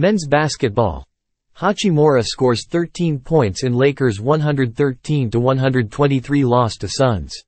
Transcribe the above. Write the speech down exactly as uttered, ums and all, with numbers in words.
Men's basketball. Hachimura scores thirteen points in Lakers' one hundred thirteen to one hundred twenty-three loss to Suns.